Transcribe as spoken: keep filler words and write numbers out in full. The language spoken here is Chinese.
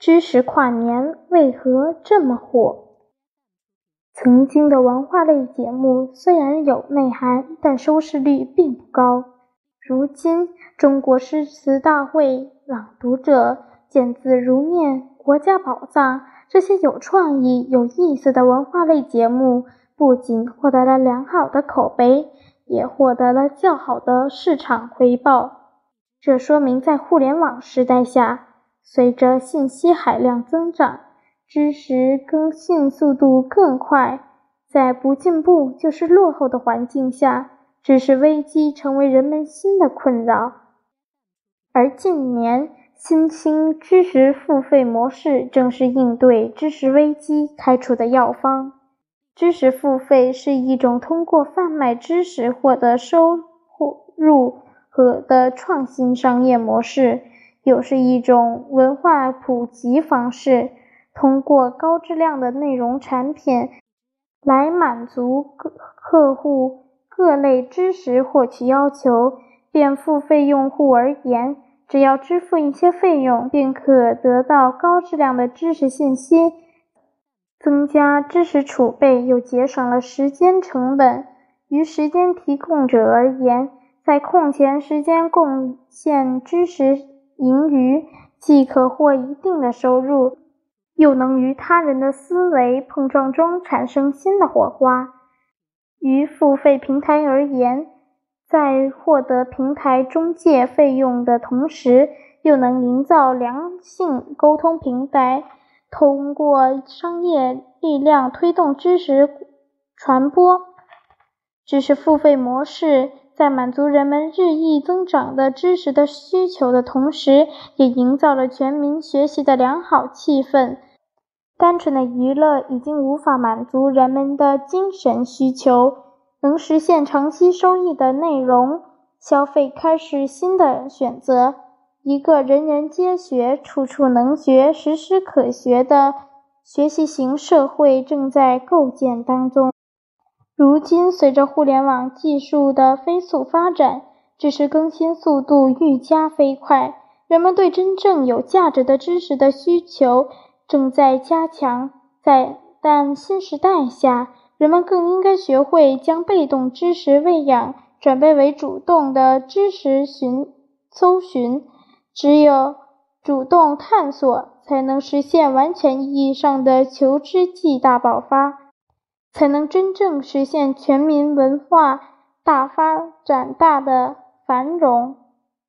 知识跨年为何这么火？曾经的文化类节目虽然有内涵，但收视率并不高。如今，中国诗词大会、朗读者、见字如面、国家宝藏这些有创意、有意思的文化类节目，不仅获得了良好的口碑，也获得了较好的市场回报。这说明在互联网时代下，随着信息海量增长，知识更新速度更快，在不进步就是落后的环境下，知识危机成为人们新的困扰。而近年新兴知识付费模式正是应对知识危机开出的药方。知识付费是一种通过贩卖知识获得收入和的创新商业模式，又是一种文化普及方式，通过高质量的内容产品来满足客户各类知识获取要求。便付费用户而言，只要支付一些费用，便可得到高质量的知识信息，增加知识储备，又节省了时间成本。于时间提供者而言，在空闲时间贡献知识盈余，既可获一定的收入，又能与他人的思维碰撞中产生新的火花。于付费平台而言，在获得平台中介费用的同时，又能营造良性沟通平台，通过商业力量推动知识传播。知识付费模式在满足人们日益增长的知识的需求的同时，也营造了全民学习的良好气氛。单纯的娱乐已经无法满足人们的精神需求，能实现长期收益的内容消费开始新的选择。一个人人皆学、处处能学、时时可学的学习型社会正在构建当中。如今，随着互联网技术的飞速发展，知识更新速度愈加飞快，人们对真正有价值的知识的需求正在加强。在但新时代下，人们更应该学会将被动知识喂养转变为主动的知识寻搜寻。只有主动探索，才能实现完全意义上的求知即大爆发，才能真正实现全民文化大发展大的繁荣。